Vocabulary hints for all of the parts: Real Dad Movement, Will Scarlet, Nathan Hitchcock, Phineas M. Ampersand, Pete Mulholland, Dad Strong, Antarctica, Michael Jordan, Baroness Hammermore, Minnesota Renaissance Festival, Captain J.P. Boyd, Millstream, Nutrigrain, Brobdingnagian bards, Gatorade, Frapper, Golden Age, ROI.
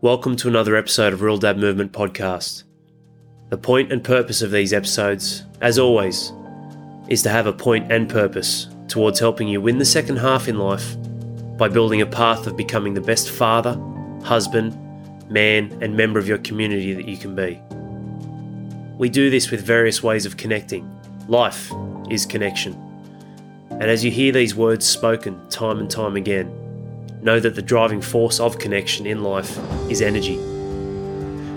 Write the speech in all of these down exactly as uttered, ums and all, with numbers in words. Welcome to another episode of Real Dad Movement podcast. The point and purpose of these episodes, as always, is to have a point and purpose towards helping you win the second half in life by building a path of becoming the best father, husband, man, and member of your community that you can be. We do this with various ways of connecting. Life is connection. And as you hear these words spoken time and time again, know that the driving force of connection in life is energy,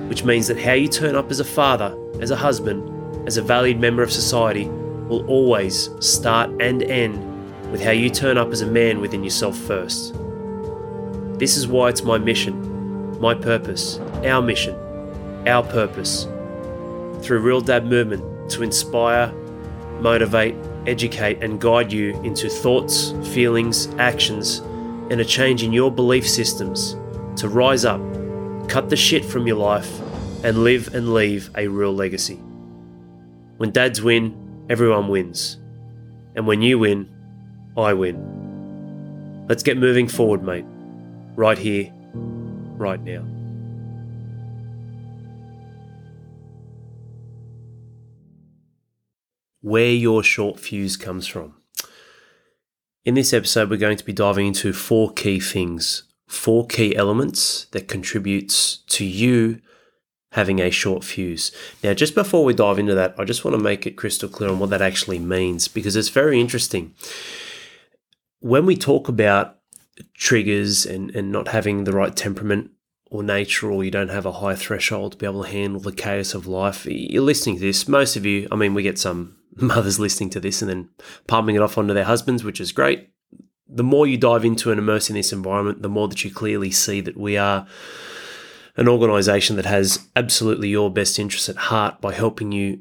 which means that how you turn up as a father, as a husband, as a valued member of society will always start and end with how you turn up as a man within yourself first. This is why it's my mission, my purpose, our mission, our purpose, through Real Dad Movement to inspire, motivate, educate and guide you into thoughts, feelings, actions, and a change in your belief systems to rise up, cut the shit from your life, and live and leave a real legacy. When dads win, everyone wins. And when you win, I win. Let's get moving forward, mate. Right here, right now. Where your short fuse comes from. In this episode, we're going to be diving into four key things, four key elements that contributes to you having a short fuse. Now, just before we dive into that, I just want to make it crystal clear on what that actually means, because it's very interesting. When we talk about triggers and, and not having the right temperament or nature, or you don't have a high threshold to be able to handle the chaos of life, you're listening to this. Most of you, I mean, we get some mothers listening to this and then palming it off onto their husbands, which is great. The more you dive into and immerse in this environment, the more that you clearly see that we are an organisation that has absolutely your best interests at heart by helping you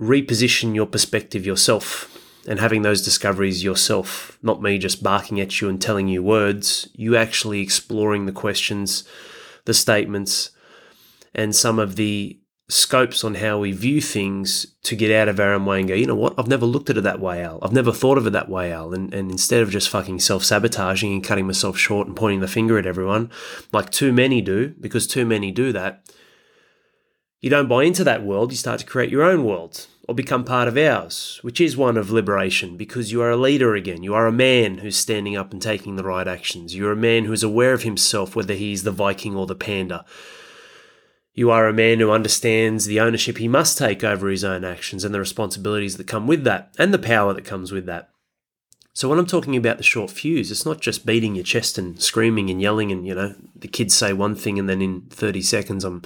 reposition your perspective yourself and having those discoveries yourself, not me just barking at you and telling you words, you actually exploring the questions, the statements, and some of the scopes on how we view things to get out of our own way and go, you know what, I've never looked at it that way, Al. I've never thought of it that way, Al. And, and instead of just fucking self-sabotaging and cutting myself short and pointing the finger at everyone, like too many do, because too many do that, you don't buy into that world. You start to create your own world or become part of ours, which is one of liberation, because you are a leader again. You are a man who's standing up and taking the right actions. You're a man who's aware of himself, whether he's the Viking or the panda. You are a man who understands the ownership he must take over his own actions and the responsibilities that come with that and the power that comes with that. So when I'm talking about the short fuse, it's not just beating your chest and screaming and yelling and, you know, the kids say one thing and then in thirty seconds I'm,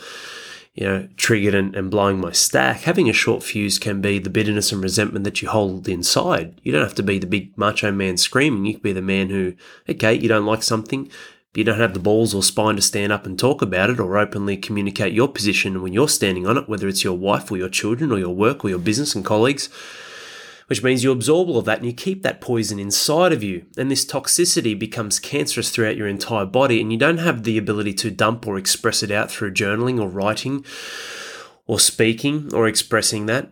you know, triggered and, and blowing my stack. Having a short fuse can be the bitterness and resentment that you hold inside. You don't have to be the big macho man screaming. You can be the man who, okay, you don't like something, you don't have the balls or spine to stand up and talk about it or openly communicate your position when you're standing on it, whether it's your wife or your children or your work or your business and colleagues, which means you absorb all of that and you keep that poison inside of you. And this toxicity becomes cancerous throughout your entire body, and you don't have the ability to dump or express it out through journaling or writing or speaking or expressing that.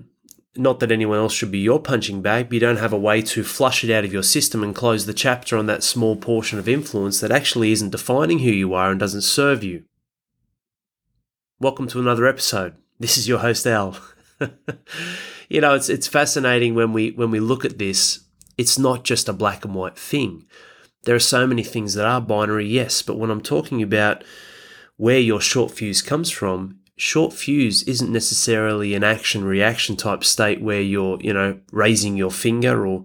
Not that anyone else should be your punching bag, but you don't have a way to flush it out of your system and close the chapter on that small portion of influence that actually isn't defining who you are and doesn't serve you. Welcome to another episode. This is your host, Al. You know, it's it's fascinating when we when we look at this. It's not just a black and white thing. There are so many things that are binary, yes, but when I'm talking about where your short fuse comes from, short fuse isn't necessarily an action-reaction type state where you're, you know, raising your finger or,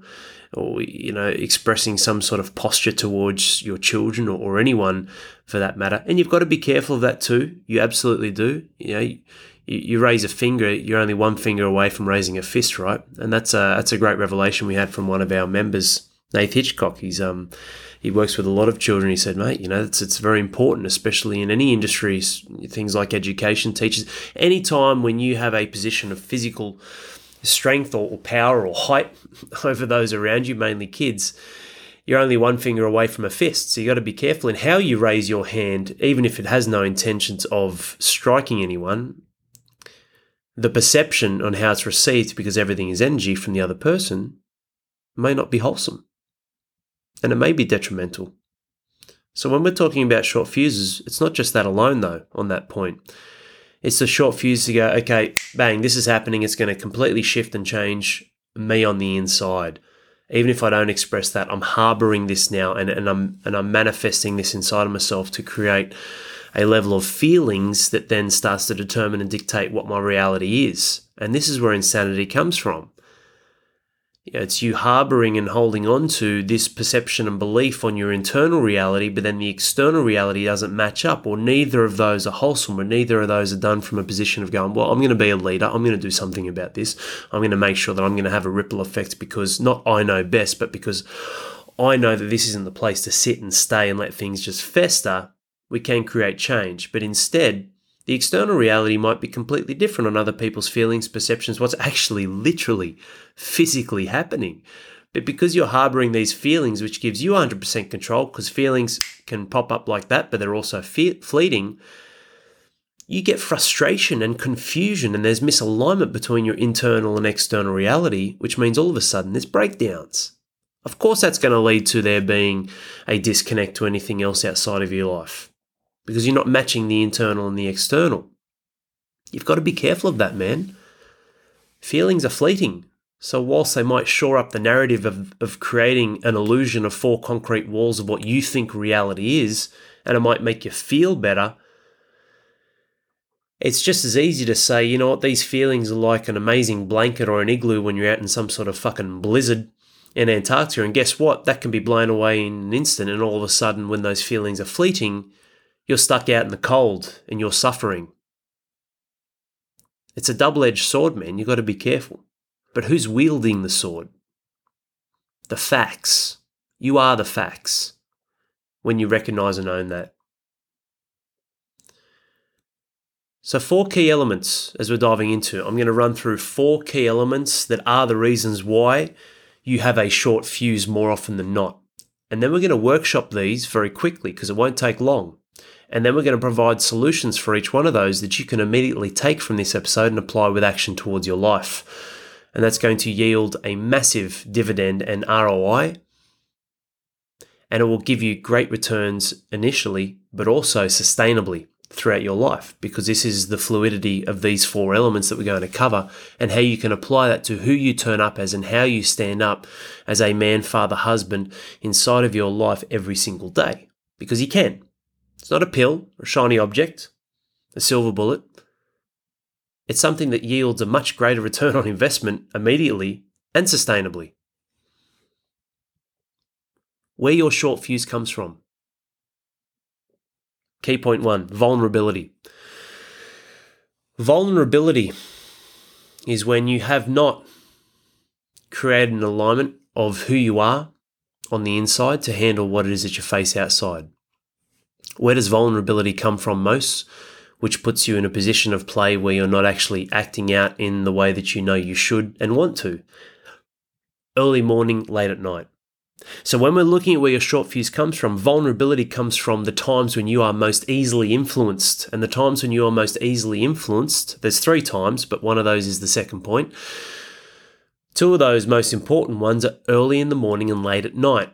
or you know, expressing some sort of posture towards your children or, or anyone for that matter. And you've got to be careful of that too. You absolutely do. You know, you, you raise a finger, you're only one finger away from raising a fist, right? And that's a that's a great revelation we had from one of our members, Nathan Hitchcock. He's um he works with a lot of children. He said, mate, you know, it's it's very important, especially in any industry, things like education, teachers. Any time when you have a position of physical strength or, or power or height over those around you, mainly kids, you're only one finger away from a fist. So you got to be careful in how you raise your hand, even if it has no intentions of striking anyone. The perception on how it's received, because everything is energy from the other person, may not be wholesome. And it may be detrimental. So when we're talking about short fuses, it's not just that alone though on that point. It's the short fuse to go, okay, bang, this is happening. It's going to completely shift and change me on the inside. Even if I don't express that, I'm harboring this now and, and I'm and I'm manifesting this inside of myself to create a level of feelings that then starts to determine and dictate what my reality is. And this is where insanity comes from. You know, it's you harboring and holding on to this perception and belief on your internal reality, but then the external reality doesn't match up, or neither of those are wholesome, or neither of those are done from a position of going, well, I'm going to be a leader. I'm going to do something about this. I'm going to make sure that I'm going to have a ripple effect because not I know best, but because I know that this isn't the place to sit and stay and let things just fester. We can create change, but instead, the external reality might be completely different on other people's feelings, perceptions, what's actually literally, physically happening. But because you're harboring these feelings, which gives you one hundred percent control, because feelings can pop up like that, but they're also fe- fleeting, you get frustration and confusion, and there's misalignment between your internal and external reality, which means all of a sudden there's breakdowns. Of course, that's going to lead to there being a disconnect to anything else outside of your life, because you're not matching the internal and the external. You've got to be careful of that, man. Feelings are fleeting. So whilst they might shore up the narrative of, of creating an illusion of four concrete walls of what you think reality is, and it might make you feel better, it's just as easy to say, you know what, these feelings are like an amazing blanket or an igloo when you're out in some sort of fucking blizzard in Antarctica. And guess what? That can be blown away in an instant. And all of a sudden, when those feelings are fleeting, you're stuck out in the cold and you're suffering. It's a double-edged sword, man. You've got to be careful. But who's wielding the sword? The facts. You are the facts when you recognize and own that. So four key elements as we're diving into. I'm going to run through four key elements that are the reasons why you have a short fuse more often than not. And then we're going to workshop these very quickly because it won't take long. And then we're going to provide solutions for each one of those that you can immediately take from this episode and apply with action towards your life. And that's going to yield a massive dividend and R O I. And it will give you great returns initially, but also sustainably throughout your life, because this is the fluidity of these four elements that we're going to cover and how you can apply that to who you turn up as and how you stand up as a man, father, husband inside of your life every single day, because you can. It's not a pill or a shiny object, a silver bullet. It's something that yields a much greater return on investment immediately and sustainably. Where your short fuse comes from. Key point one, vulnerability. Vulnerability is when you have not created an alignment of who you are on the inside to handle what it is that you face outside. Where does vulnerability come from most? Which puts you in a position of play where you're not actually acting out in the way that you know you should and want to. Early morning, late at night. So when we're looking at where your short fuse comes from, vulnerability comes from the times when you are most easily influenced. And the times when you are most easily influenced, there's three times, but one of those is the second point. Two of those most important ones are early in the morning and late at night.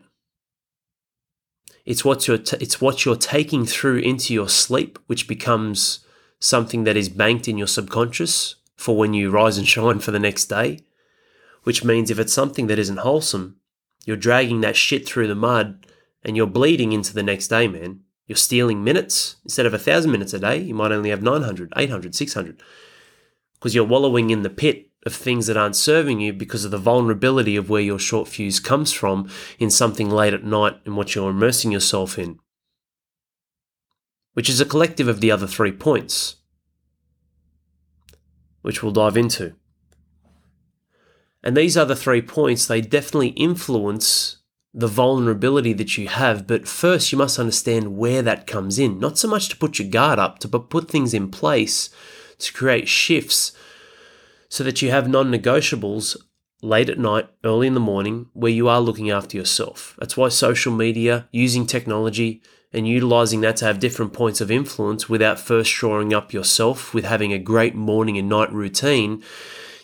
It's what you're t- it's what you're taking through into your sleep, which becomes something that is banked in your subconscious for when you rise and shine for the next day, which means if it's something that isn't wholesome, you're dragging that shit through the mud and you're bleeding into the next day, man. You're stealing minutes. Instead of one thousand minutes a day, you might only have nine hundred, eight hundred, six hundred, because you're wallowing in the pit of things that aren't serving you because of the vulnerability of where your short fuse comes from in something late at night and what you're immersing yourself in, which is a collective of the other three points, which we'll dive into. And these other three points, they definitely influence the vulnerability that you have, but first you must understand where that comes in, not so much to put your guard up, to put things in place to create shifts so that you have non-negotiables late at night, early in the morning, where you are looking after yourself. That's why social media, using technology and utilizing that to have different points of influence without first shoring up yourself with having a great morning and night routine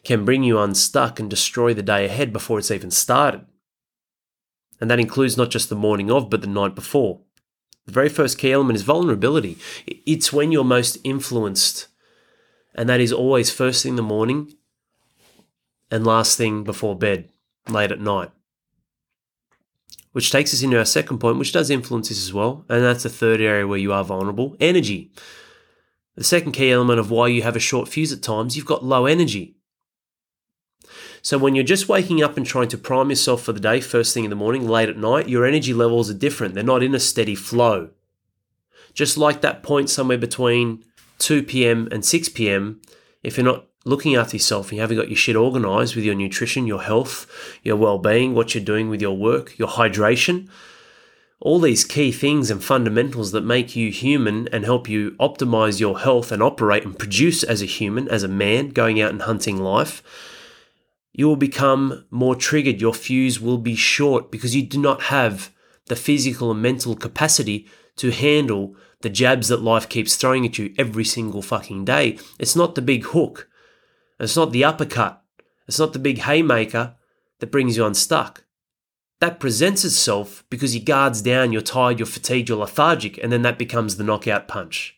can bring you unstuck and destroy the day ahead before it's even started. And that includes not just the morning of, but the night before. The very first key element is vulnerability. It's when you're most influenced. And that is always first thing in the morning and last thing before bed, late at night. Which takes us into our second point, which does influence this as well. And that's the third area where you are vulnerable, energy. The second key element of why you have a short fuse at times, you've got low energy. So when you're just waking up and trying to prime yourself for the day, first thing in the morning, late at night, your energy levels are different. They're not in a steady flow. Just like that point somewhere between two p.m. and six p.m., if you're not looking after yourself and you haven't got your shit organized with your nutrition, your health, your well-being, what you're doing with your work, your hydration, all these key things and fundamentals that make you human and help you optimize your health and operate and produce as a human, as a man, going out and hunting life, you will become more triggered. Your fuse will be short because you do not have the physical and mental capacity to handle the jabs that life keeps throwing at you every single fucking day. It's not the big hook. It's not the uppercut. It's not the big haymaker that brings you unstuck. That presents itself because your guard's down, you're tired, you're fatigued, you're lethargic, and then that becomes the knockout punch.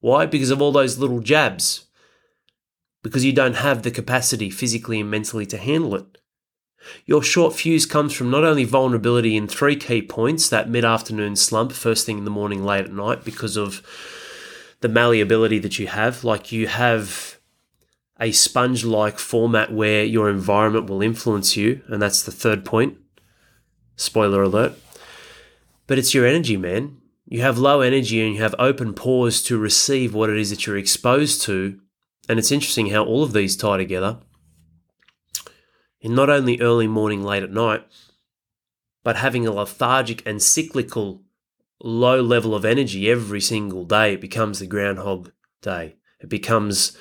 Why? Because of all those little jabs. Because you don't have the capacity physically and mentally to handle it. Your short fuse comes from not only vulnerability in three key points, that mid-afternoon slump, first thing in the morning, late at night, because of the malleability that you have. Like you have a sponge-like format where your environment will influence you, and that's the third point. Spoiler alert. But it's your energy, man. You have low energy and you have open pores to receive what it is that you're exposed to. And it's interesting how all of these tie together in not only early morning, late at night, but having a lethargic and cyclical low level of energy every single day. It becomes the Groundhog Day. It becomes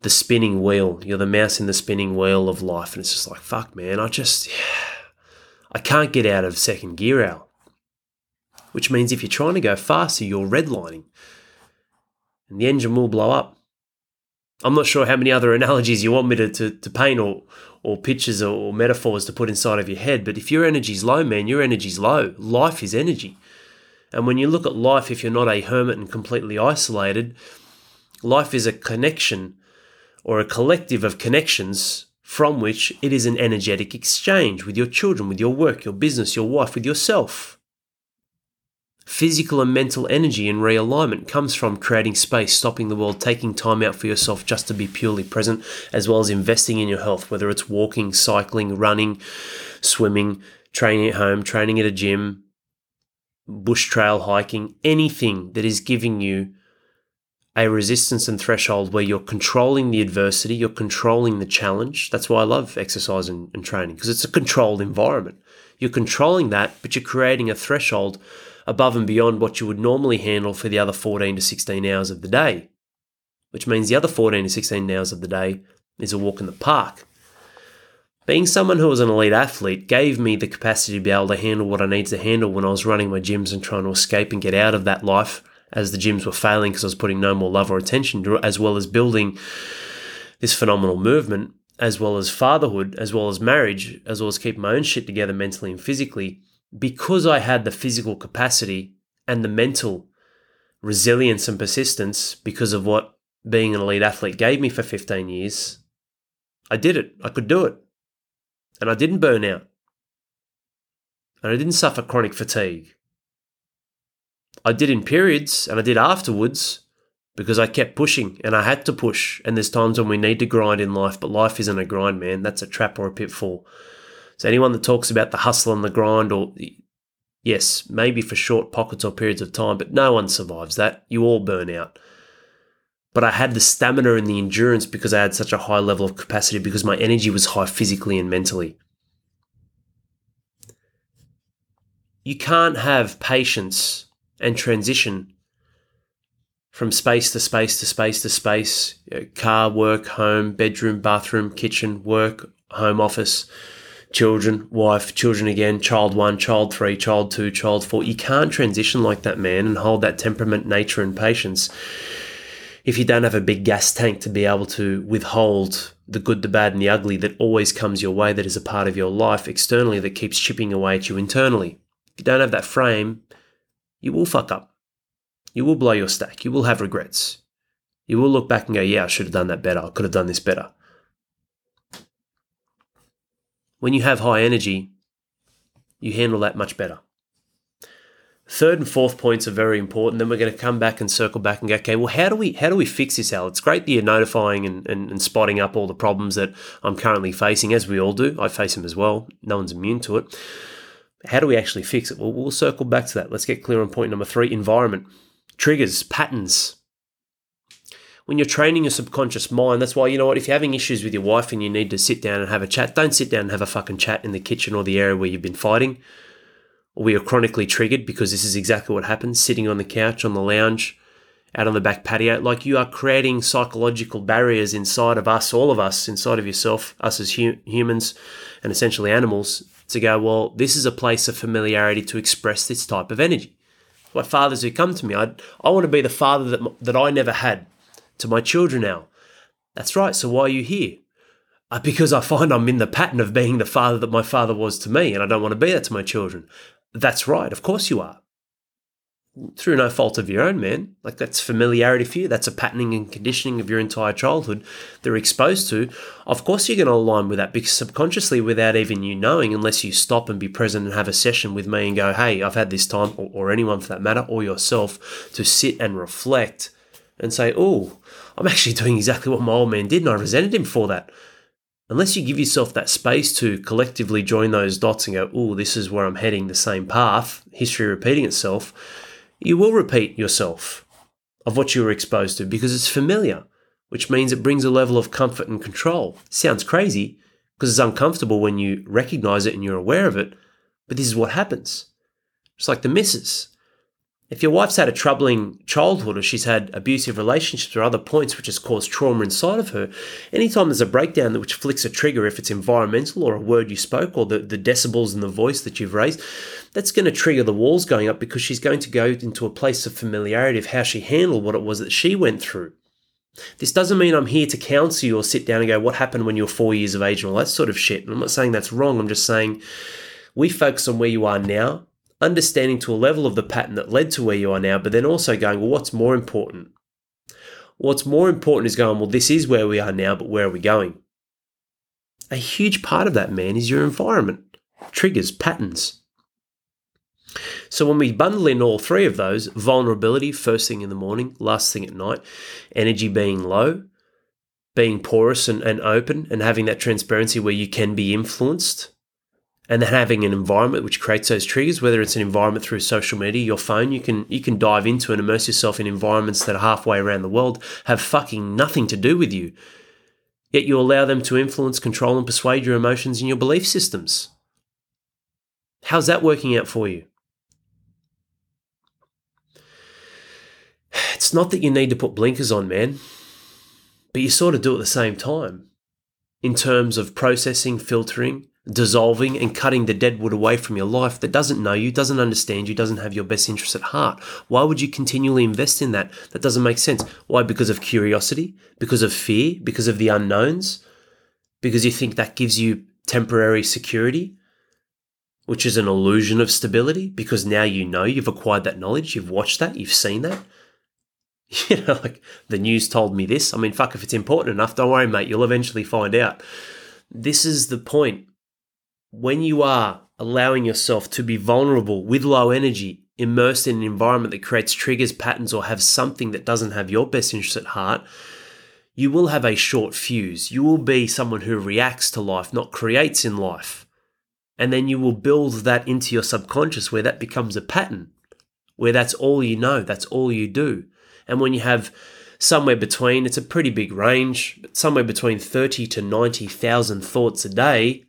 the spinning wheel. You're the mouse in the spinning wheel of life. And it's just like, fuck, man, I just... Yeah. I can't get out of second gear out, which means if you're trying to go faster, you're redlining and the engine will blow up. I'm not sure how many other analogies you want me to, to, to paint or or pictures or, or metaphors to put inside of your head, but if your energy's low, man, your energy's low. Life is energy. And when you look at life, if you're not a hermit and completely isolated, life is a connection or a collective of connections from which it is an energetic exchange with your children, with your work, your business, your wife, with yourself. Physical and mental energy and realignment comes from creating space, stopping the world, taking time out for yourself just to be purely present, as well as investing in your health, whether it's walking, cycling, running, swimming, training at home, training at a gym, bush trail hiking, anything that is giving you a resistance and threshold where you're controlling the adversity, you're controlling the challenge. That's why I love exercise and, and training, because it's a controlled environment. You're controlling that, but you're creating a threshold above and beyond what you would normally handle for the other fourteen to sixteen hours of the day, which means the other fourteen to sixteen hours of the day is a walk in the park. Being someone who was an elite athlete gave me the capacity to be able to handle what I need to handle when I was running my gyms and trying to escape and get out of that life as the gyms were failing because I was putting no more love or attention to it, as well as building this phenomenal movement, as well as fatherhood, as well as marriage, as well as keeping my own shit together mentally and physically, because I had the physical capacity and the mental resilience and persistence because of what being an elite athlete gave me for fifteen years, I did it. I could do it. And I didn't burn out. And I didn't suffer chronic fatigue. I did in periods and I did afterwards because I kept pushing and I had to push. And there's times when we need to grind in life, but life isn't a grind, man. That's a trap or a pitfall. So anyone that talks about the hustle and the grind, or yes, maybe for short pockets or periods of time, but no one survives that. You all burn out. But I had the stamina and the endurance because I had such a high level of capacity because my energy was high physically and mentally. You can't have patience and transition from space to space to space to space, you know, car, work, home, bedroom, bathroom, kitchen, work, home office, children, wife, children again, child one, child three, child two, child four. You can't transition like that, man, and hold that temperament, nature, and patience if you don't have a big gas tank to be able to withhold the good, the bad, and the ugly that always comes your way, that is a part of your life externally that keeps chipping away at you internally. If you don't have that frame, you will fuck up. You will blow your stack. You will have regrets. You will look back and go, yeah, I should have done that better. I could have done this better. When you have high energy, you handle that much better. Third and fourth points are very important. Then we're going to come back and circle back and go, okay, well, how do we how do we fix this, Al? It's great that you're notifying and, and, and spotting up all the problems that I'm currently facing, as we all do. I face them as well. No one's immune to it. How do we actually fix it? Well, we'll circle back to that. Let's get clear on point number three, environment. Triggers, patterns. When you're training your subconscious mind, that's why, you know what, if you're having issues with your wife and you need to sit down and have a chat, don't sit down and have a fucking chat in the kitchen or the area where you've been fighting. We are chronically triggered, because this is exactly what happens, sitting on the couch, on the lounge, out on the back patio. Like, you are creating psychological barriers inside of us, all of us, inside of yourself, us as hu- humans and essentially animals, to go, well, this is a place of familiarity to express this type of energy. Like fathers who come to me, I, I want to be the father that, that I never had to my children now. That's right. So why are you here? Uh, because I find I'm in the pattern of being the father that my father was to me, and I don't want to be that to my children. That's right. Of course you are. Through no fault of your own, man. Like, that's familiarity for you. That's a patterning and conditioning of your entire childhood they're exposed to. Of course you're going to align with that, because subconsciously, without even you knowing, unless you stop and be present and have a session with me and go, hey, I've had this time, or, or anyone for that matter, or yourself, to sit and reflect and say, oh, I'm actually doing exactly what my old man did, and I resented him for that. Unless you give yourself that space to collectively join those dots and go, oh, this is where I'm heading, the same path, history repeating itself, you will repeat yourself of what you were exposed to, because it's familiar, which means it brings a level of comfort and control. Sounds crazy, because it's uncomfortable when you recognize it and you're aware of it, but this is what happens. Just like the missus. If your wife's had a troubling childhood, or she's had abusive relationships or other points which has caused trauma inside of her, anytime there's a breakdown which flicks a trigger, if it's environmental or a word you spoke or the, the decibels in the voice that you've raised, that's going to trigger the walls going up, because she's going to go into a place of familiarity of how she handled what it was that she went through. This doesn't mean I'm here to counsel you or sit down and go, what happened when you were four years of age and all that sort of shit. And I'm not saying that's wrong. I'm just saying we focus on where you are now, understanding to a level of the pattern that led to where you are now, but then also going, well, what's more important? What's more important is going, well, this is where we are now, but where are we going? A huge part of that, man, is your environment, triggers, patterns. So when we bundle in all three of those, vulnerability, first thing in the morning, last thing at night, energy being low, being porous and, and open, and having that transparency where you can be influenced, and then having an environment which creates those triggers, whether it's an environment through social media, your phone, you can you can dive into and immerse yourself in environments that are halfway around the world, have fucking nothing to do with you. Yet you allow them to influence, control, and persuade your emotions and your belief systems. How's that working out for you? It's not that you need to put blinkers on, man, but you sort of do at the same time in terms of processing, filtering, dissolving and cutting the deadwood away from your life that doesn't know you, doesn't understand you, doesn't have your best interests at heart. Why would you continually invest in that? That doesn't make sense. Why? Because of curiosity, because of fear, because of the unknowns, because you think that gives you temporary security, which is an illusion of stability, because now you know, you've acquired that knowledge, you've watched that, you've seen that. You know, like the news told me this. I mean, fuck, if it's important enough, don't worry, mate, you'll eventually find out. This is the point. When you are allowing yourself to be vulnerable with low energy, immersed in an environment that creates triggers, patterns, or have something that doesn't have your best interest at heart, you will have a short fuse. You will be someone who reacts to life, not creates in life. And then you will build that into your subconscious where that becomes a pattern, where that's all you know, that's all you do. And when you have somewhere between, it's a pretty big range, but somewhere between thirty to ninety thousand thoughts a day,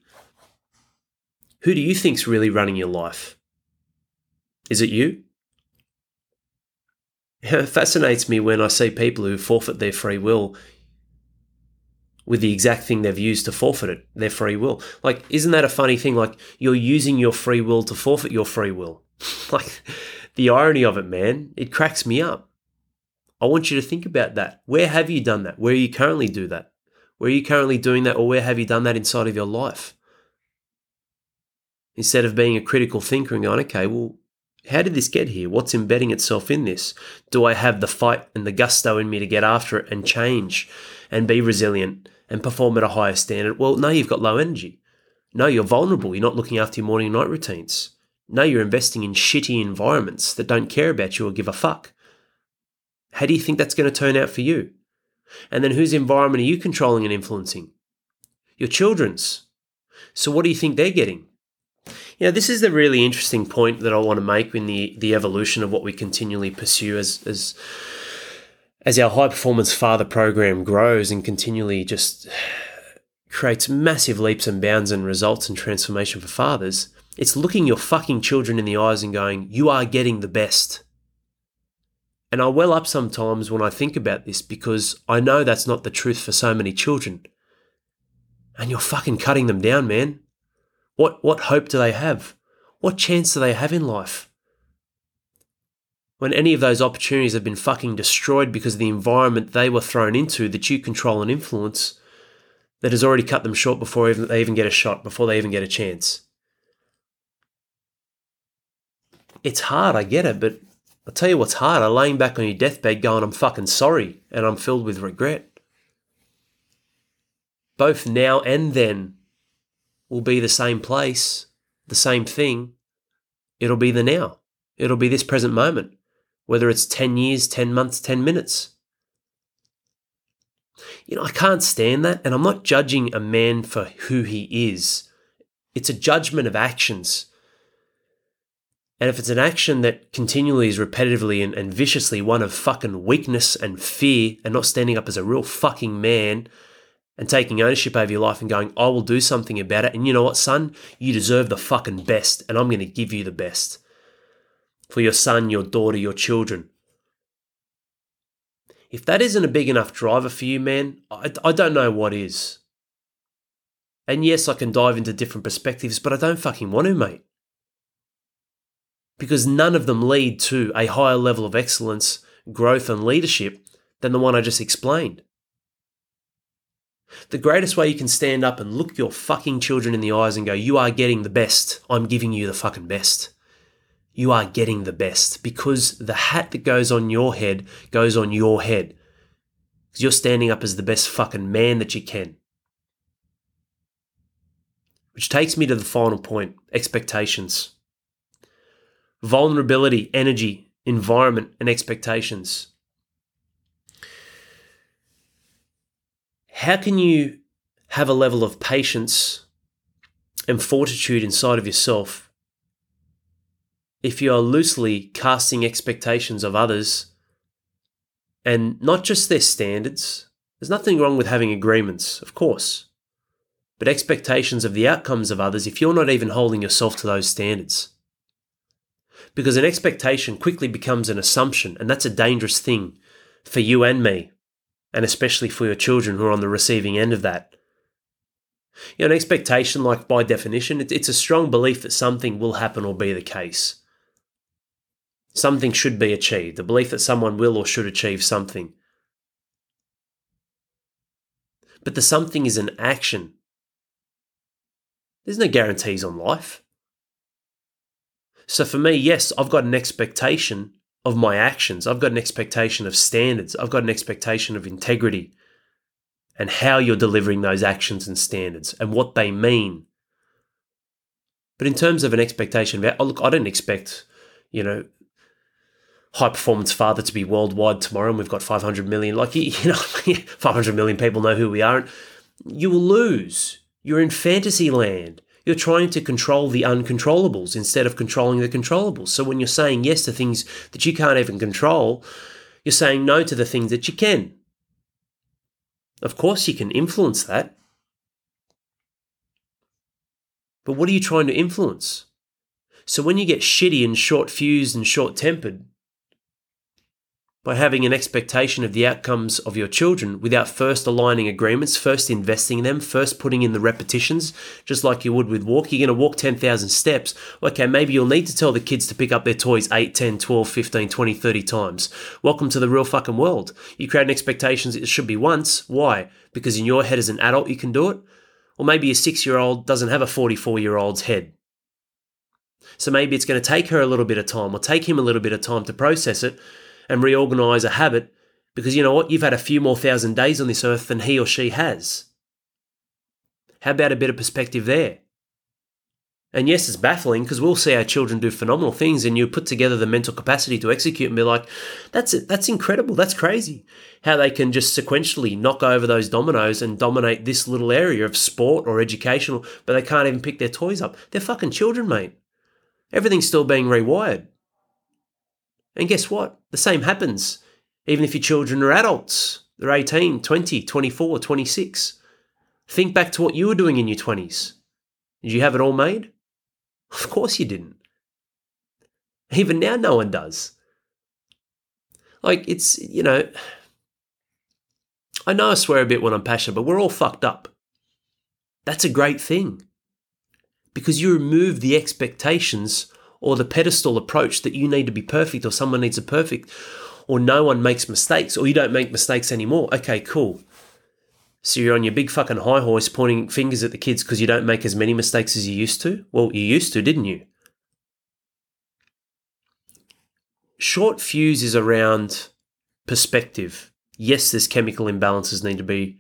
who do you think's really running your life? Is it you? It fascinates me when I see people who forfeit their free will with the exact thing they've used to forfeit it, their free will. Like, isn't that a funny thing? Like, you're using your free will to forfeit your free will. Like, the irony of it, man, it cracks me up. I want you to think about that. Where have you done that? Where you currently do that? Where are you currently doing that? Or where have you done that inside of your life? Instead of being a critical thinker and going, okay, well, How did this get here? What's embedding itself in this? Do I have the fight and the gusto in me to get after it and change and be resilient and perform at a higher standard? Well, no, you've got low energy. No, you're vulnerable. You're not looking after your morning and night routines. No, you're investing in shitty environments that don't care about you or give a fuck. How do you think that's going to turn out for you? And then whose environment are you controlling and influencing? Your children's. So what do you think they're getting? You know, this is the really interesting point that I want to make in the, the evolution of what we continually pursue as, as, as our high-performance father program grows and continually just creates massive leaps and bounds and results and transformation for fathers. It's looking your fucking children in the eyes and going, you are getting the best. And I well up sometimes when I think about this because I know that's not the truth for so many children. And you're fucking cutting them down, man. What what hope do they have? What chance do they have in life? When any of those opportunities have been fucking destroyed because of the environment they were thrown into that you control and influence that has already cut them short before even, they even get a shot, before they even get a chance. It's hard, I get it, but I'll tell you what's harder, laying back on your deathbed going, I'm fucking sorry, and I'm filled with regret. Both now and then will be the same place, the same thing. It'll be the now. It'll be this present moment, whether it's ten years, ten months, ten minutes. You know, I can't stand that, and I'm not judging a man for who he is. It's a judgment of actions. And if it's an action that continually is repetitively and, and viciously one of fucking weakness and fear and not standing up as a real fucking man and taking ownership over your life and going, I will do something about it. And you know what, son? You deserve the fucking best, and I'm going to give you the best for your son, your daughter, your children. If that isn't a big enough driver for you, man, I, I don't know what is. And yes, I can dive into different perspectives, but I don't fucking want to, mate. Because none of them lead to a higher level of excellence, growth, and leadership than the one I just explained. The greatest way you can stand up and look your fucking children in the eyes and go, you are getting the best. I'm giving you the fucking best. You are getting the best because the hat that goes on your head goes on your head. Because you're standing up as the best fucking man that you can. Which takes me to the final point, expectations. Vulnerability, energy, environment, and expectations. How can you have a level of patience and fortitude inside of yourself if you are loosely casting expectations of others and not just their standards? There's nothing wrong with having agreements, of course, but expectations of the outcomes of others if you're not even holding yourself to those standards. Because an expectation quickly becomes an assumption, and that's a dangerous thing for you and me. And especially for your children who are on the receiving end of that. You know, an expectation, like by definition, it's a strong belief that something will happen or be the case. Something should be achieved, the belief that someone will or should achieve something. But the something is an action. There's no guarantees on life. So for me, yes, I've got an expectation of my actions. I've got an expectation of standards. I've got an expectation of integrity and how you're delivering those actions and standards and what they mean. But in terms of an expectation, oh, look, I didn't expect, you know, high performance father to be worldwide tomorrow and we've got five hundred million, like, you know, five hundred million people know who we are. And you will lose. You're in fantasy land. You're trying to control the uncontrollables instead of controlling the controllables. So when you're saying yes to things that you can't even control, you're saying no to the things that you can. Of course you can influence that. But what are you trying to influence? So when you get shitty and short-fused and short-tempered by having an expectation of the outcomes of your children without first aligning agreements, first investing in them, first putting in the repetitions, just like you would with walk. You're going to walk ten thousand steps. Okay, maybe you'll need to tell the kids to pick up their toys eight, ten, twelve, fifteen, twenty, thirty times. Welcome to the real fucking world. You create an expectation that it should be once. Why? Because in your head as an adult you can do it? Or maybe a six-year-old doesn't have a forty-four-year-old's head. So maybe it's going to take her a little bit of time or take him a little bit of time to process it and reorganize a habit, because you know what? You've had a few more thousand days on this earth than he or she has. How about a bit of perspective there? And yes, it's baffling because we'll see our children do phenomenal things and you put together the mental capacity to execute and be like, that's it. That's incredible. That's crazy how they can just sequentially knock over those dominoes and dominate this little area of sport or educational, but they can't even pick their toys up. They're fucking children, mate. Everything's still being rewired. And guess what? The same happens. Even if your children are adults, they're eighteen, twenty, twenty-four, twenty-six. Think back to what you were doing in your twenties. Did you have it all made? Of course you didn't. Even now, no one does. Like, it's, you know, I know I swear a bit when I'm passionate, but we're all fucked up. That's a great thing. Because you remove the expectations or the pedestal approach that you need to be perfect or someone needs a perfect or no one makes mistakes or you don't make mistakes anymore. Okay, cool. So you're on your big fucking high horse pointing fingers at the kids because you don't make as many mistakes as you used to? Well, you used to, didn't you? Short fuse is around perspective. Yes, there's chemical imbalances need to be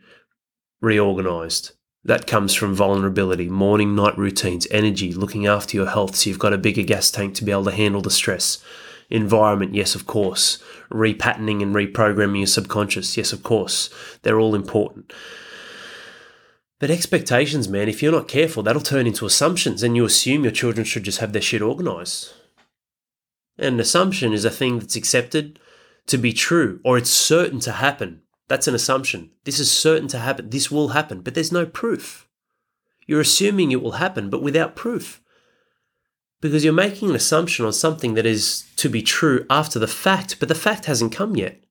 reorganized. That comes from vulnerability, morning, night routines, energy, looking after your health so you've got a bigger gas tank to be able to handle the stress. Environment, yes, of course. Repatterning and reprogramming your subconscious, yes, of course. They're all important. But expectations, man, if you're not careful, that'll turn into assumptions and you assume your children should just have their shit organised. And an assumption is a thing that's accepted to be true or it's certain to happen. That's an assumption. This is certain to happen. This will happen, but there's no proof. You're assuming it will happen, but without proof. Because you're making an assumption on something that is to be true after the fact, but the fact hasn't come yet.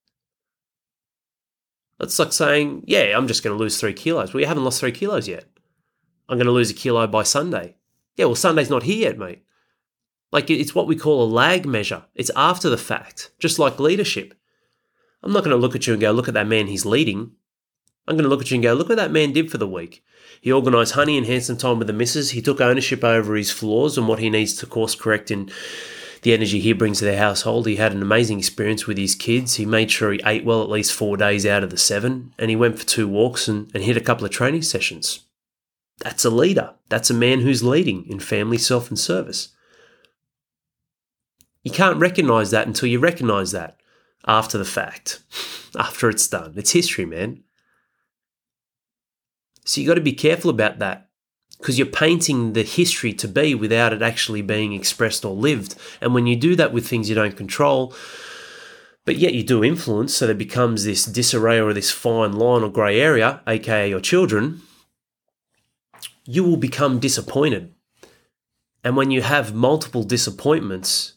That's like saying, yeah, I'm just going to lose three kilos. Well, you haven't lost three kilos yet. I'm going to lose a kilo by Sunday. Yeah, well, Sunday's not here yet, mate. Like, it's what we call a lag measure. It's after the fact, just like leadership. I'm not going to look at you and go, look at that man, he's leading. I'm going to look at you and go, look what that man did for the week. He organised honey and handsome time with the missus. He took ownership over his flaws and what he needs to course correct in the energy he brings to their household. He had an amazing experience with his kids. He made sure he ate well at least four days out of the seven. And he went for two walks and, and hit a couple of training sessions. That's a leader. That's a man who's leading in family, self and service. You can't recognise that until you recognise that after the fact, after it's done. It's history, man. So you got to be careful about that because you're painting the history to be without it actually being expressed or lived. And when you do that with things you don't control, but yet you do influence, so there becomes this disarray or this fine line or grey area, aka your children, you will become disappointed. And when you have multiple disappointments,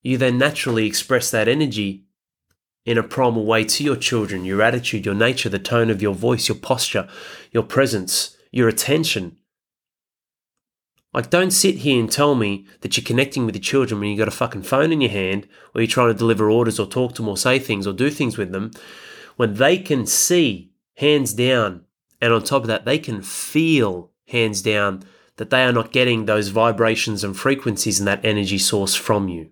you then naturally express that energy in a primal way to your children, your attitude, your nature, the tone of your voice, your posture, your presence, your attention. Like, don't sit here and tell me that you're connecting with your children when you've got a fucking phone in your hand or you're trying to deliver orders or talk to them or say things or do things with them when they can see hands down, and on top of that, they can feel hands down that they are not getting those vibrations and frequencies and that energy source from you.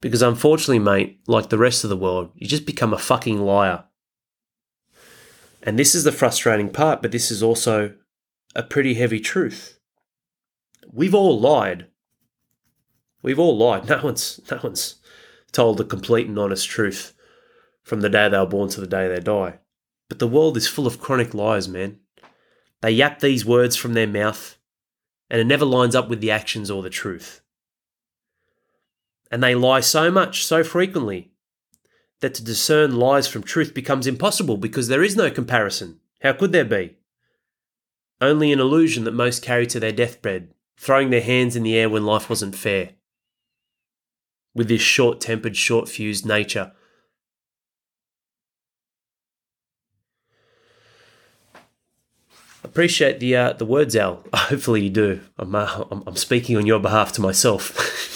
Because unfortunately, mate, like the rest of the world, you just become a fucking liar. And this is the frustrating part, but this is also a pretty heavy truth. We've all lied. We've all lied. No one's, no one's told the complete and honest truth from the day they were born to the day they die. But the world is full of chronic liars, man. They yap these words from their mouth, and it never lines up with the actions or the truth. And they lie so much, so frequently, that to discern lies from truth becomes impossible because there is no comparison. How could there be? Only an illusion that most carry to their deathbed, throwing their hands in the air when life wasn't fair. With this short-tempered, short-fused nature. Appreciate the uh, the words, Al. Hopefully you do. I'm uh, I'm speaking on your behalf to myself.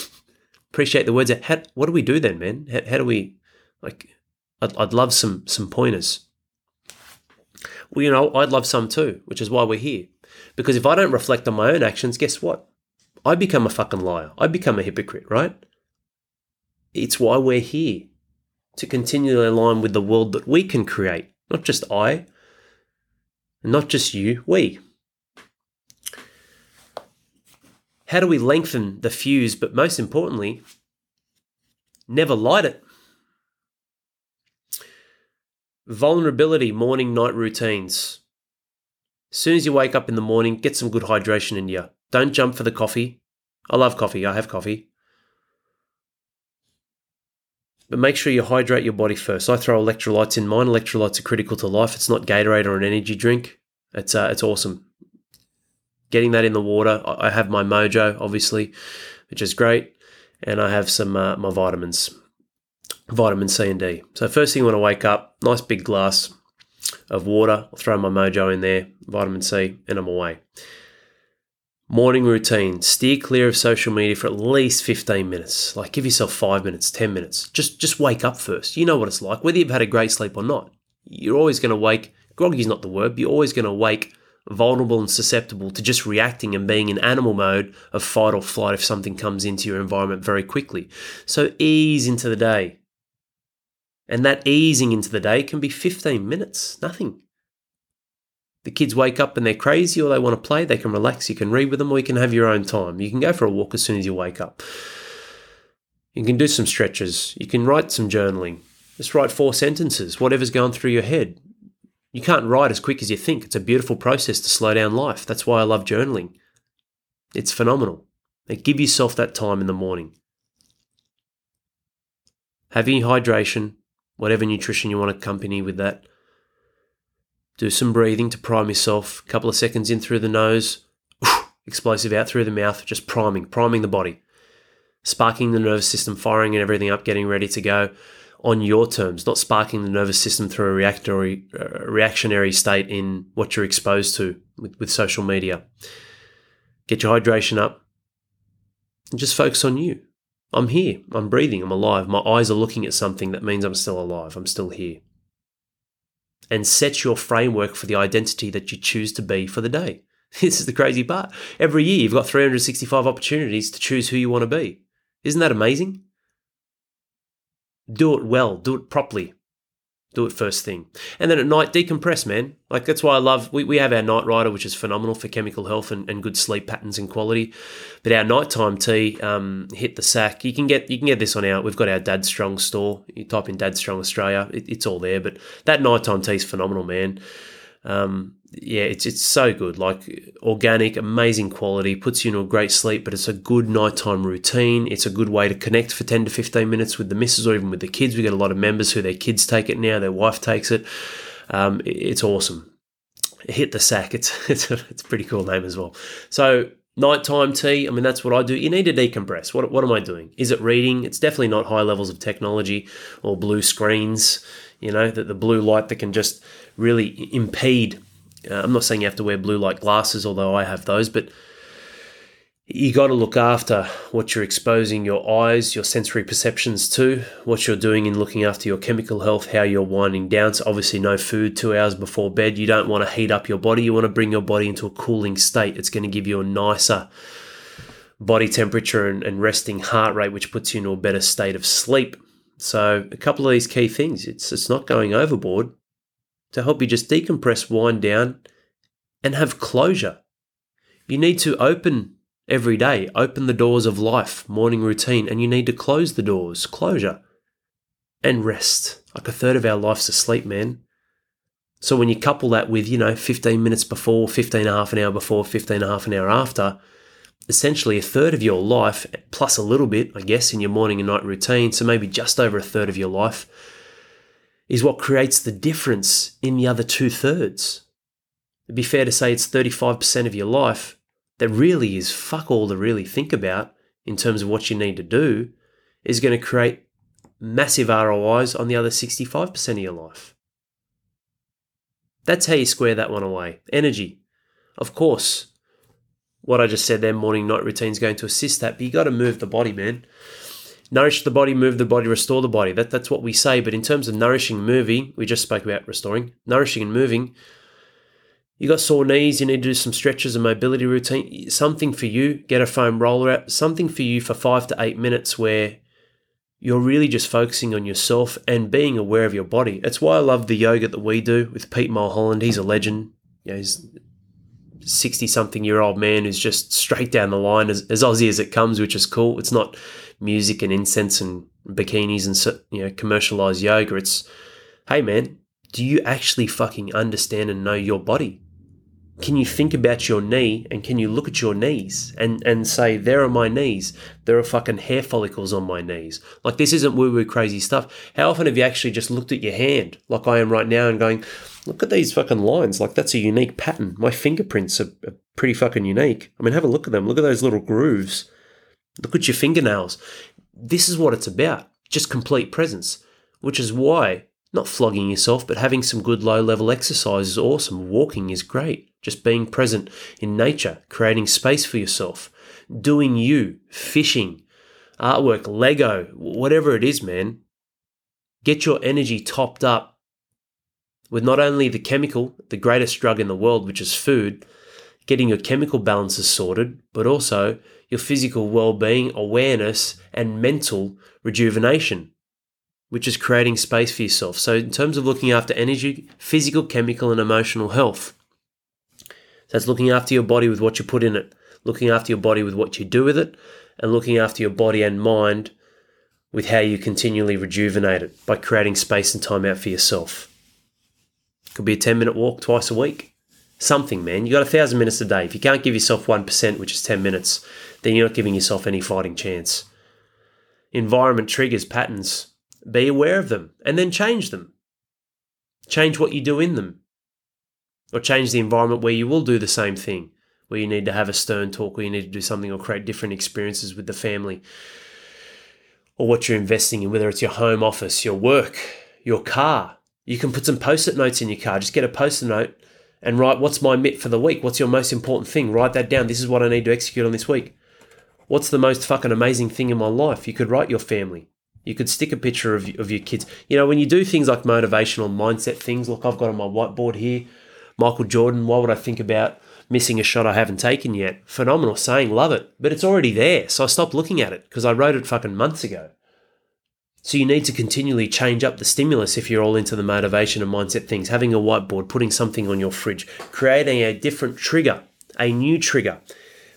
Appreciate the words. How, what do we do then, man? How, how do we, like, I'd, I'd love some some pointers. Well, you know, I'd love some too, which is why we're here. Because if I don't reflect on my own actions, guess what? I become a fucking liar. I become a hypocrite, right? It's why we're here, to continually align with the world that we can create. Not just I, not just you, we. How do we lengthen the fuse, but most importantly, never light it? Vulnerability, morning, night routines. As soon as you wake up in the morning, get some good hydration in you. Don't jump for the coffee. I love coffee. I have coffee. But make sure you hydrate your body first. I throw electrolytes in mine. Electrolytes are critical to life. It's not Gatorade or an energy drink. It's uh, it's awesome. Getting that in the water. I have my Mojo, obviously, which is great. And I have some uh, my vitamins, vitamin C and D. So first thing when I wake up, nice big glass of water. I'll throw my Mojo in there, vitamin C, and I'm away. Morning routine, steer clear of social media for at least fifteen minutes. Like give yourself five minutes, ten minutes. Just just wake up first. You know what it's like. Whether you've had a great sleep or not, you're always going to wake, groggy is not the word, but you're always going to wake vulnerable and susceptible to just reacting and being in animal mode of fight or flight if something comes into your environment very quickly. So ease into the day. And that easing into the day can be fifteen minutes, nothing. The kids wake up and they're crazy or they want to play, they can relax, you can read with them, or you can have your own time. You can go for a walk as soon as you wake up. You can do some stretches. You can write some journaling. Just write four sentences, whatever's going through your head. You can't write as quick as you think. It's a beautiful process to slow down life. That's why I love journaling. It's phenomenal. And give yourself that time in the morning. Have your hydration, whatever nutrition you want to accompany with that. Do some breathing to prime yourself. A couple of seconds in through the nose, explosive out through the mouth, just priming, priming the body, sparking the nervous system, firing and everything up, getting ready to go on your terms, not sparking the nervous system through a reactory, uh, reactionary state in what you're exposed to with, with social media. Get your hydration up and just focus on you. I'm here. I'm breathing. I'm alive. My eyes are looking at something. That means I'm still alive. I'm still here. And set your framework for the identity that you choose to be for the day. This is the crazy part. Every year you've got three hundred sixty-five opportunities to choose who you want to be. Isn't that amazing? Do it well. Do it properly. Do it first thing. And then at night, decompress, man. Like that's why I love, we, we have our Night Rider, which is phenomenal for chemical health and, and good sleep patterns and quality. But our nighttime tea, um, hit the sack. You can get you can get this on our, we've got our Dad Strong store. You type in Dad Strong Australia, it, it's all there. But that nighttime tea is phenomenal, man. Um, yeah, it's it's so good. Like organic, amazing quality, puts you into a great sleep, but it's a good nighttime routine. It's a good way to connect for ten to fifteen minutes with the missus or even with the kids. We get a lot of members who their kids take it now, their wife takes it. Um, it's awesome. Hit the sack. It's it's a, it's a pretty cool name as well. So nighttime tea, I mean, that's what I do. You need to decompress. What what am I doing? Is it reading? It's definitely not high levels of technology or blue screens, you know, that the blue light that can just really impede. Uh, I'm not saying you have to wear blue light glasses, although I have those, but you got to look after what you're exposing your eyes, your sensory perceptions to, what you're doing in looking after your chemical health, how you're winding down. So obviously no food two hours before bed. You don't want to heat up your body. You want to bring your body into a cooling state. It's going to give you a nicer body temperature and, and resting heart rate, which puts you into a better state of sleep. So a couple of these key things, it's it's not going overboard, to help you just decompress, wind down, and have closure. You need to open every day, open the doors of life, morning routine, and you need to close the doors, closure, and rest. Like a third of our life's asleep, man. So when you couple that with, you know, fifteen minutes before, fifteen and a half an hour before, fifteen and a half an hour after, essentially a third of your life, plus a little bit, I guess, in your morning and night routine, so maybe just over a third of your life, is what creates the difference in the other two thirds. It'd be fair to say it's thirty-five percent of your life that really is fuck all to really think about in terms of what you need to do, is going to create massive R O Is on the other sixty-five percent of your life. That's how you square that one away. Energy. Of course, what I just said there, morning, night routine is going to assist that, but you got to move the body, man. Nourish the body, move the body, restore the body. That, that's what we say. But in terms of nourishing, moving, we just spoke about restoring, nourishing and moving. You got sore knees, you need to do some stretches and mobility routine, something for you, get a foam roller out, something for you for five to eight minutes where you're really just focusing on yourself and being aware of your body. That's why I love the yoga that we do with Pete Mulholland. He's a legend. You know, he's a sixty-something-year-old man who's just straight down the line, as, as Aussie as it comes, which is cool. It's not music and incense and bikinis and, you know, commercialized yoga. It's, hey, man, do you actually fucking understand and know your body? Can you think about your knee and can you look at your knees and, and say, there are my knees. There are fucking hair follicles on my knees. Like, this isn't woo-woo crazy stuff. How often have you actually just looked at your hand like I am right now and going, look at these fucking lines. Like, that's a unique pattern. My fingerprints are, are pretty fucking unique. I mean, have a look at them. Look at those little grooves. Look at your fingernails. This is what it's about. Just complete presence, which is why not flogging yourself, but having some good low-level exercise is awesome. Walking is great. Just being present in nature, creating space for yourself, doing you, fishing, artwork, Lego, whatever it is, man. Get your energy topped up with not only the chemical, the greatest drug in the world, which is food, getting your chemical balances sorted, but also your physical well-being, awareness, and mental rejuvenation, which is creating space for yourself. So in terms of looking after energy, physical, chemical, and emotional health, that's looking after your body with what you put in it, looking after your body with what you do with it, and looking after your body and mind with how you continually rejuvenate it by creating space and time out for yourself. Could be a ten-minute walk twice a week. Something, man. You got one thousand minutes a day. If you can't give yourself one percent, which is ten minutes, then you're not giving yourself any fighting chance. Environment triggers patterns. Be aware of them and then change them. Change what you do in them, or change the environment where you will do the same thing, where you need to have a stern talk, where you need to do something or create different experiences with the family or what you're investing in, whether it's your home office, your work, your car. You can put some post-it notes in your car. Just get a post-it note and write, what's my M I T for the week? What's your most important thing? Write that down. This is what I need to execute on this week. What's the most fucking amazing thing in my life? You could write your family. You could stick a picture of, of your kids. You know, when you do things like motivational mindset things, look, I've got on my whiteboard here, Michael Jordan, why would I think about missing a shot I haven't taken yet? Phenomenal saying, love it. But it's already there, so I stopped looking at it because I wrote it fucking months ago. So you need to continually change up the stimulus if you're all into the motivation and mindset things, having a whiteboard, putting something on your fridge, creating a different trigger, a new trigger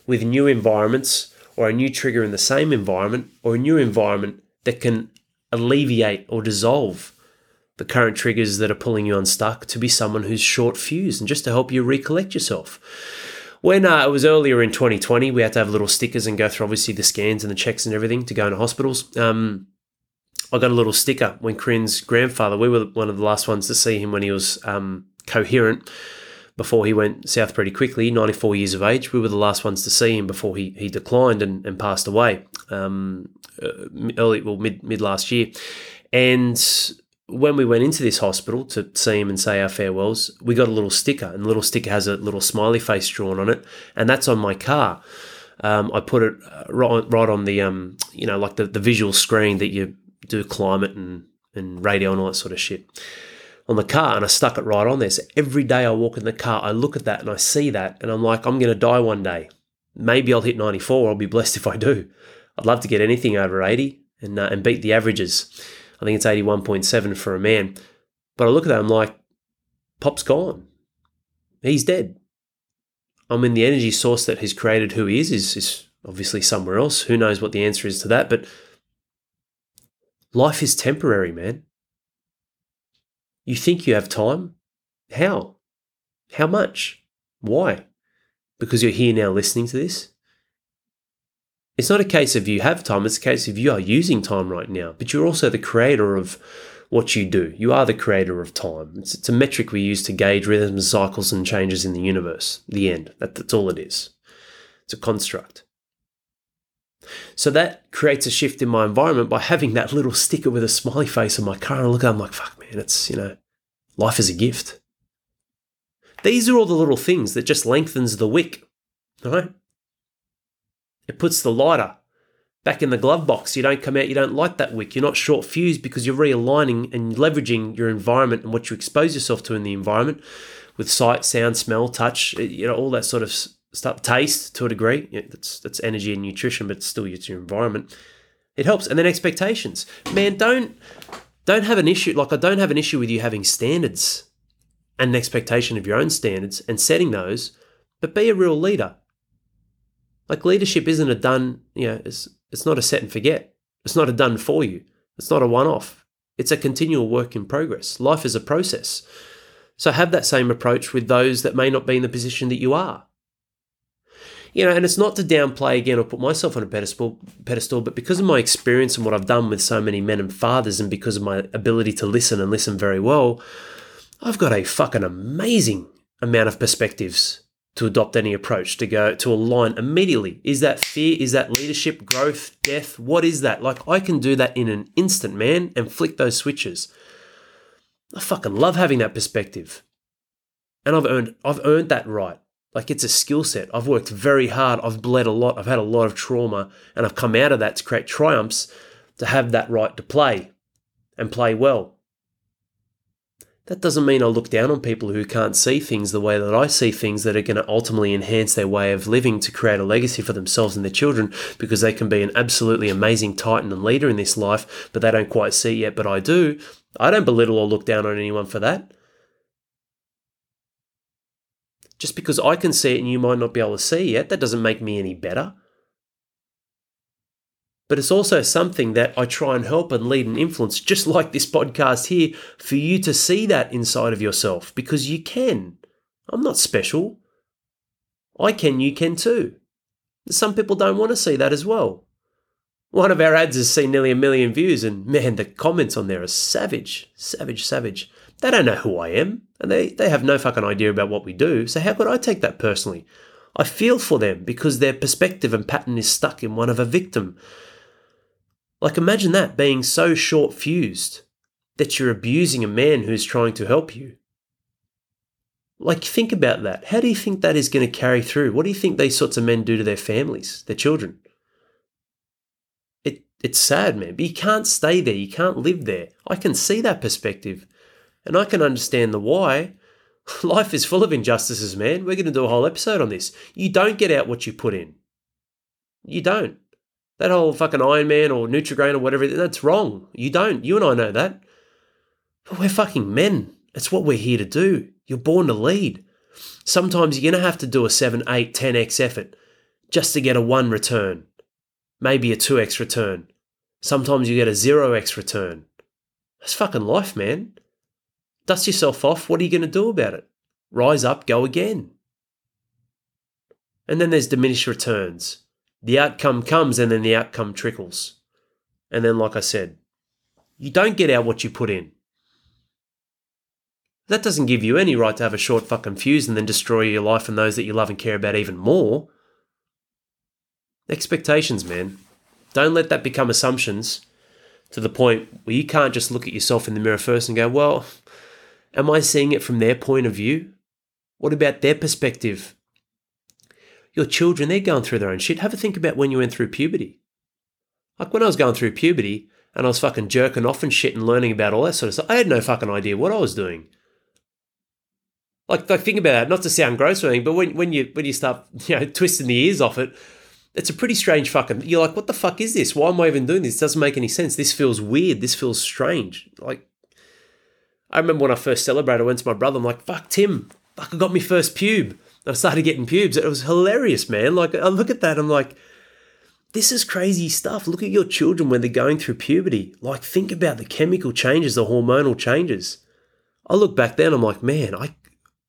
with new environments, or a new trigger in the same environment, or a new environment that can alleviate or dissolve the current triggers that are pulling you unstuck, to be someone who's short fused, and just to help you recollect yourself. When uh, it was earlier in twenty twenty, we had to have little stickers and go through obviously the scans and the checks and everything to go into hospitals. Um, I got a little sticker when Corinne's grandfather, we were one of the last ones to see him when he was um, coherent before he went south pretty quickly, ninety-four years of age. We were the last ones to see him before he, he declined and, and passed away um, early, well, mid, mid last year. And when we went into this hospital to see him and say our farewells, we got a little sticker, and the little sticker has a little smiley face drawn on it, and that's on my car. Um, I put it right, right on the, um, you know, like the, the visual screen that you do climate and, and radio and all that sort of shit on the car, and I stuck it right on there. So every day I walk in the car, I look at that and I see that, and I'm like, I'm going to die one day. Maybe I'll hit ninety-four. I'll be blessed if I do. I'd love to get anything over eighty and uh, and beat the averages. I think it's eighty-one point seven for a man. But I look at that, I'm like, Pop's gone. He's dead. I mean, the energy source that has created who he is, is is obviously somewhere else. Who knows what the answer is to that? But life is temporary, man. You think you have time? How? How much? Why? Because you're here now listening to this? It's not a case of you have time, it's a case of you are using time right now, but you're also the creator of what you do. You are the creator of time. It's, it's a metric we use to gauge rhythms, cycles, and changes in the universe. The end. That, that's all it is. It's a construct. So that creates a shift in my environment by having that little sticker with a smiley face on my car, and I look at it, I'm like, fuck, man, it's, you know, life is a gift. These are all the little things that just lengthens the wick, all right? It puts the lighter back in the glove box. You don't come out, you don't light that wick. You're not short fused because you're realigning and leveraging your environment and what you expose yourself to in the environment with sight, sound, smell, touch, you know, all that sort of stuff, taste to a degree. You know, that's, that's energy and nutrition, but it's still your, your environment. It helps. And then expectations. Man, don't don't have an issue. Like, I don't have an issue with you having standards and an expectation of your own standards and setting those, but be a real leader. Like, leadership isn't a done, you know, it's, it's not a set and forget. It's not a done for you. It's not a one-off. It's a continual work in progress. Life is a process. So have that same approach with those that may not be in the position that you are. You know, and it's not to downplay again or put myself on a pedestal, pedestal, but because of my experience and what I've done with so many men and fathers and because of my ability to listen and listen very well, I've got a fucking amazing amount of perspectives to adopt any approach, to go, to align immediately. Is that fear? Is that leadership, growth, death? What is that? Like, I can do that in an instant, man, and flick those switches. I fucking love having that perspective. And I've earned, I've earned that right. Like, it's a skill set. I've worked very hard. I've bled a lot. I've had a lot of trauma, and I've come out of that to create triumphs, to have that right to play and play well. That doesn't mean I look down on people who can't see things the way that I see things that are going to ultimately enhance their way of living to create a legacy for themselves and their children, because they can be an absolutely amazing titan and leader in this life, but they don't quite see yet, but I do. I don't belittle or look down on anyone for that. Just because I can see it and you might not be able to see yet, that doesn't make me any better. But it's also something that I try and help and lead and influence, just like this podcast here, for you to see that inside of yourself, because you can. I'm not special. I can, you can too. Some people don't want to see that as well. One of our ads has seen nearly a million views, and man, the comments on there are savage, savage, savage. They don't know who I am. And they, they have no fucking idea about what we do, so how could I take that personally? I feel for them because their perspective and pattern is stuck in one of a victim. Like, imagine that, being so short-fused that you're abusing a man who's trying to help you. Like, think about that. How do you think that is going to carry through? What do you think these sorts of men do to their families, their children? It It's sad, man, but you can't stay there. You can't live there. I can see that perspective. And I can understand the why. Life is full of injustices, man. We're going to do a whole episode on this. You don't get out what you put in. You don't. That whole fucking Iron Man or Nutrigrain or whatever, that's wrong. You don't. You and I know that. But we're fucking men. It's what we're here to do. You're born to lead. Sometimes you're going to have to do a seven, eight, ten x effort just to get a one return. Maybe a two x return. Sometimes you get a zero x return. That's fucking life, man. Dust yourself off. What are you going to do about it? Rise up, go again. And then there's diminished returns. The outcome comes and then the outcome trickles. And then, like I said, you don't get out what you put in. That doesn't give you any right to have a short fucking fuse and then destroy your life and those that you love and care about even more. Expectations, man. Don't let that become assumptions to the point where you can't just look at yourself in the mirror first and go, well, am I seeing it from their point of view? What about their perspective? Your children, they're going through their own shit. Have a think about when you went through puberty. Like, when I was going through puberty and I was fucking jerking off and shit and learning about all that sort of stuff, I had no fucking idea what I was doing. Like, like think about that, not to sound gross or anything, but when, when, you, when you start, you know, twisting the ears off it, it's a pretty strange fucking, you're like, what the fuck is this? Why am I even doing this? It doesn't make any sense. This feels weird. This feels strange. Like, I remember when I first celebrated, I went to my brother. I'm like, fuck, Tim. Fuck, I got my first pube. I started getting pubes. It was hilarious, man. Like, I look at that, I'm like, this is crazy stuff. Look at your children when they're going through puberty. Like, think about the chemical changes, the hormonal changes. I look back then, I'm like, man, I,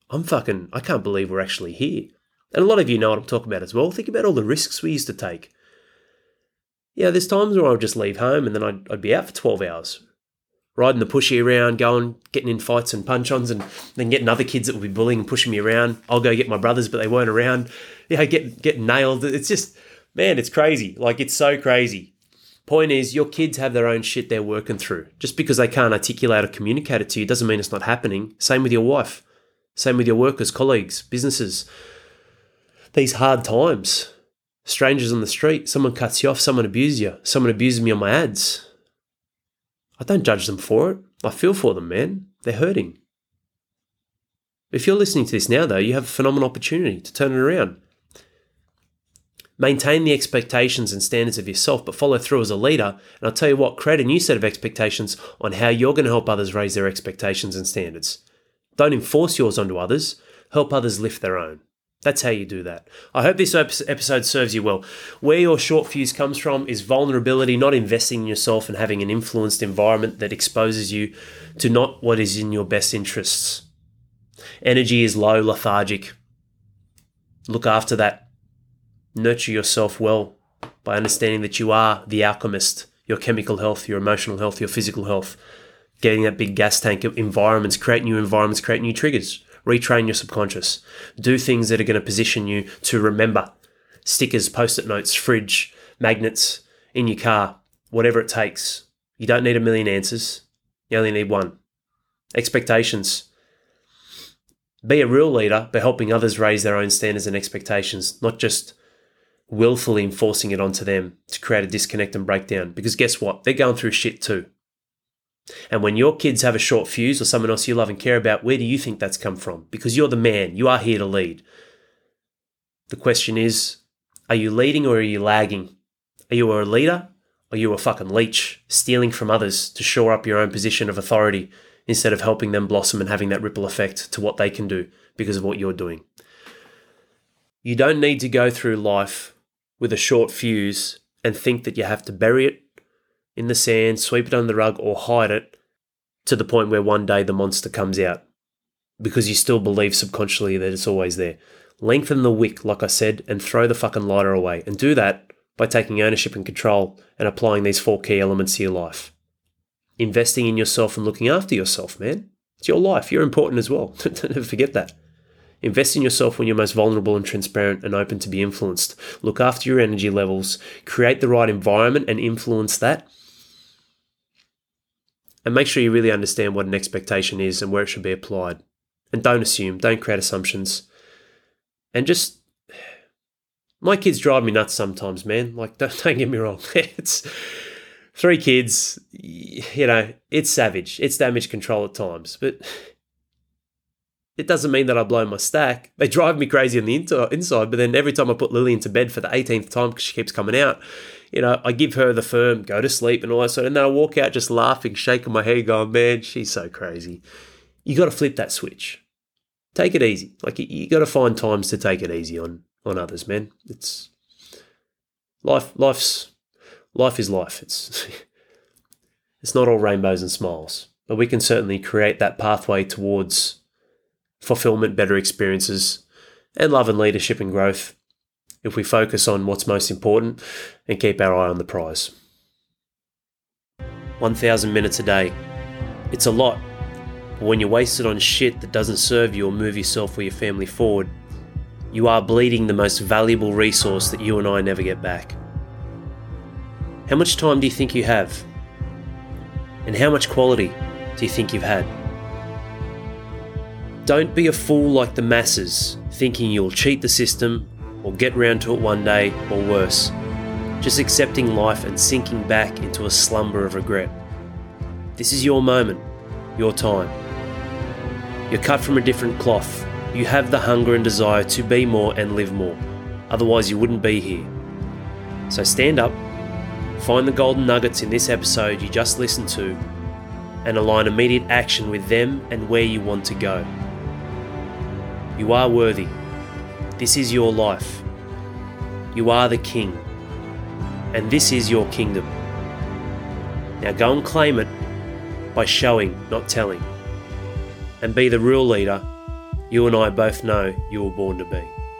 I'm fucking, I can't believe we're actually here. And a lot of you know what I'm talking about as well. Think about all the risks we used to take. Yeah, there's times where I would just leave home and then I'd, I'd be out for twelve hours. Riding the pushy around, going, getting in fights and punch-ons, and then getting other kids that would be bullying and pushing me around. I'll go get my brothers, but they weren't around. You know, get, get nailed. It's just, man, it's crazy. Like, it's so crazy. Point is, your kids have their own shit they're working through. Just because they can't articulate or communicate it to you doesn't mean it's not happening. Same with your wife. Same with your workers, colleagues, businesses. These hard times. strangers on the street, someone cuts you off, someone abuses you, someone abuses me on my ads. I don't judge them for it. I feel for them, man. They're hurting. If you're listening to this now, though, you have a phenomenal opportunity to turn it around. Maintain the expectations and standards of yourself, but follow through as a leader. And I'll tell you what, create a new set of expectations on how you're going to help others raise their expectations and standards. Don't enforce yours onto others. Help others lift their own. That's how you do that. I hope this episode serves you well. Where your short fuse comes from is vulnerability, not investing in yourself and having an influenced environment that exposes you to not what is in your best interests. Energy is low, lethargic. Look after that. Nurture yourself well by understanding that you are the alchemist, your chemical health, your emotional health, your physical health, getting that big gas tank of environments, create new environments, create new triggers. Retrain your subconscious. Do things that are going to position you to remember. Stickers, post-it notes, fridge, magnets, in your car, whatever it takes. You don't need a million answers. You only need one. Expectations. Be a real leader by helping others raise their own standards and expectations, not just willfully enforcing it onto them to create a disconnect and breakdown. Because guess what? They're going through shit too. And when your kids have a short fuse or someone else you love and care about, where do you think that's come from? Because you're the man. You are here to lead. The question is, are you leading or are you lagging? Are you a leader or are you a fucking leech, stealing from others to shore up your own position of authority instead of helping them blossom and having that ripple effect to what they can do because of what you're doing? You don't need to go through life with a short fuse and think that you have to bury it in the sand, sweep it under the rug, or hide it to the point where one day the monster comes out because you still believe subconsciously that it's always there. Lengthen the wick, like I said, and throw the fucking lighter away. And do that by taking ownership and control and applying these four key elements to your life. Investing in yourself and looking after yourself, man. It's your life. You're important as well. Don't ever forget that. Invest in yourself when you're most vulnerable and transparent and open to be influenced. Look after your energy levels. Create the right environment and influence that. And make sure you really understand what an expectation is and where it should be applied. And don't assume, don't create assumptions. And just, my kids drive me nuts sometimes, man. Like, don't, don't get me wrong. It's three kids, you know, it's savage. It's damage control at times. But it doesn't mean that I blow my stack. They drive me crazy on the in- inside, but then every time I put Lily into bed for the eighteenth time because she keeps coming out, you know, I give her the firm, go to sleep and all that sort of, and then I walk out just laughing, shaking my head, going, man, she's so crazy. You got to flip that switch. Take it easy. Like, you, you got to find times to take it easy on, on others, man. It's life, life's, life is life. It's, it's not all rainbows and smiles, but we can certainly create that pathway towards fulfillment, better experiences, and love and leadership and growth, if we focus on what's most important and keep our eye on the prize. one thousand minutes a day. It's a lot, but when you waste it on shit that doesn't serve you or move yourself or your family forward, you are bleeding the most valuable resource that you and I never get back. How much time do you think you have? And how much quality do you think you've had? Don't be a fool like the masses, thinking you'll cheat the system or get round to it one day, or worse, just accepting life and sinking back into a slumber of regret. This is your moment, your time. You're cut from a different cloth. You have the hunger and desire to be more and live more. Otherwise, you wouldn't be here. So stand up, find the golden nuggets in this episode you just listened to, and align immediate action with them and where you want to go. You are worthy. This is your life. You are the king, and this is your kingdom. Now go and claim it by showing, not telling. And be the real leader you and I both know you were born to be.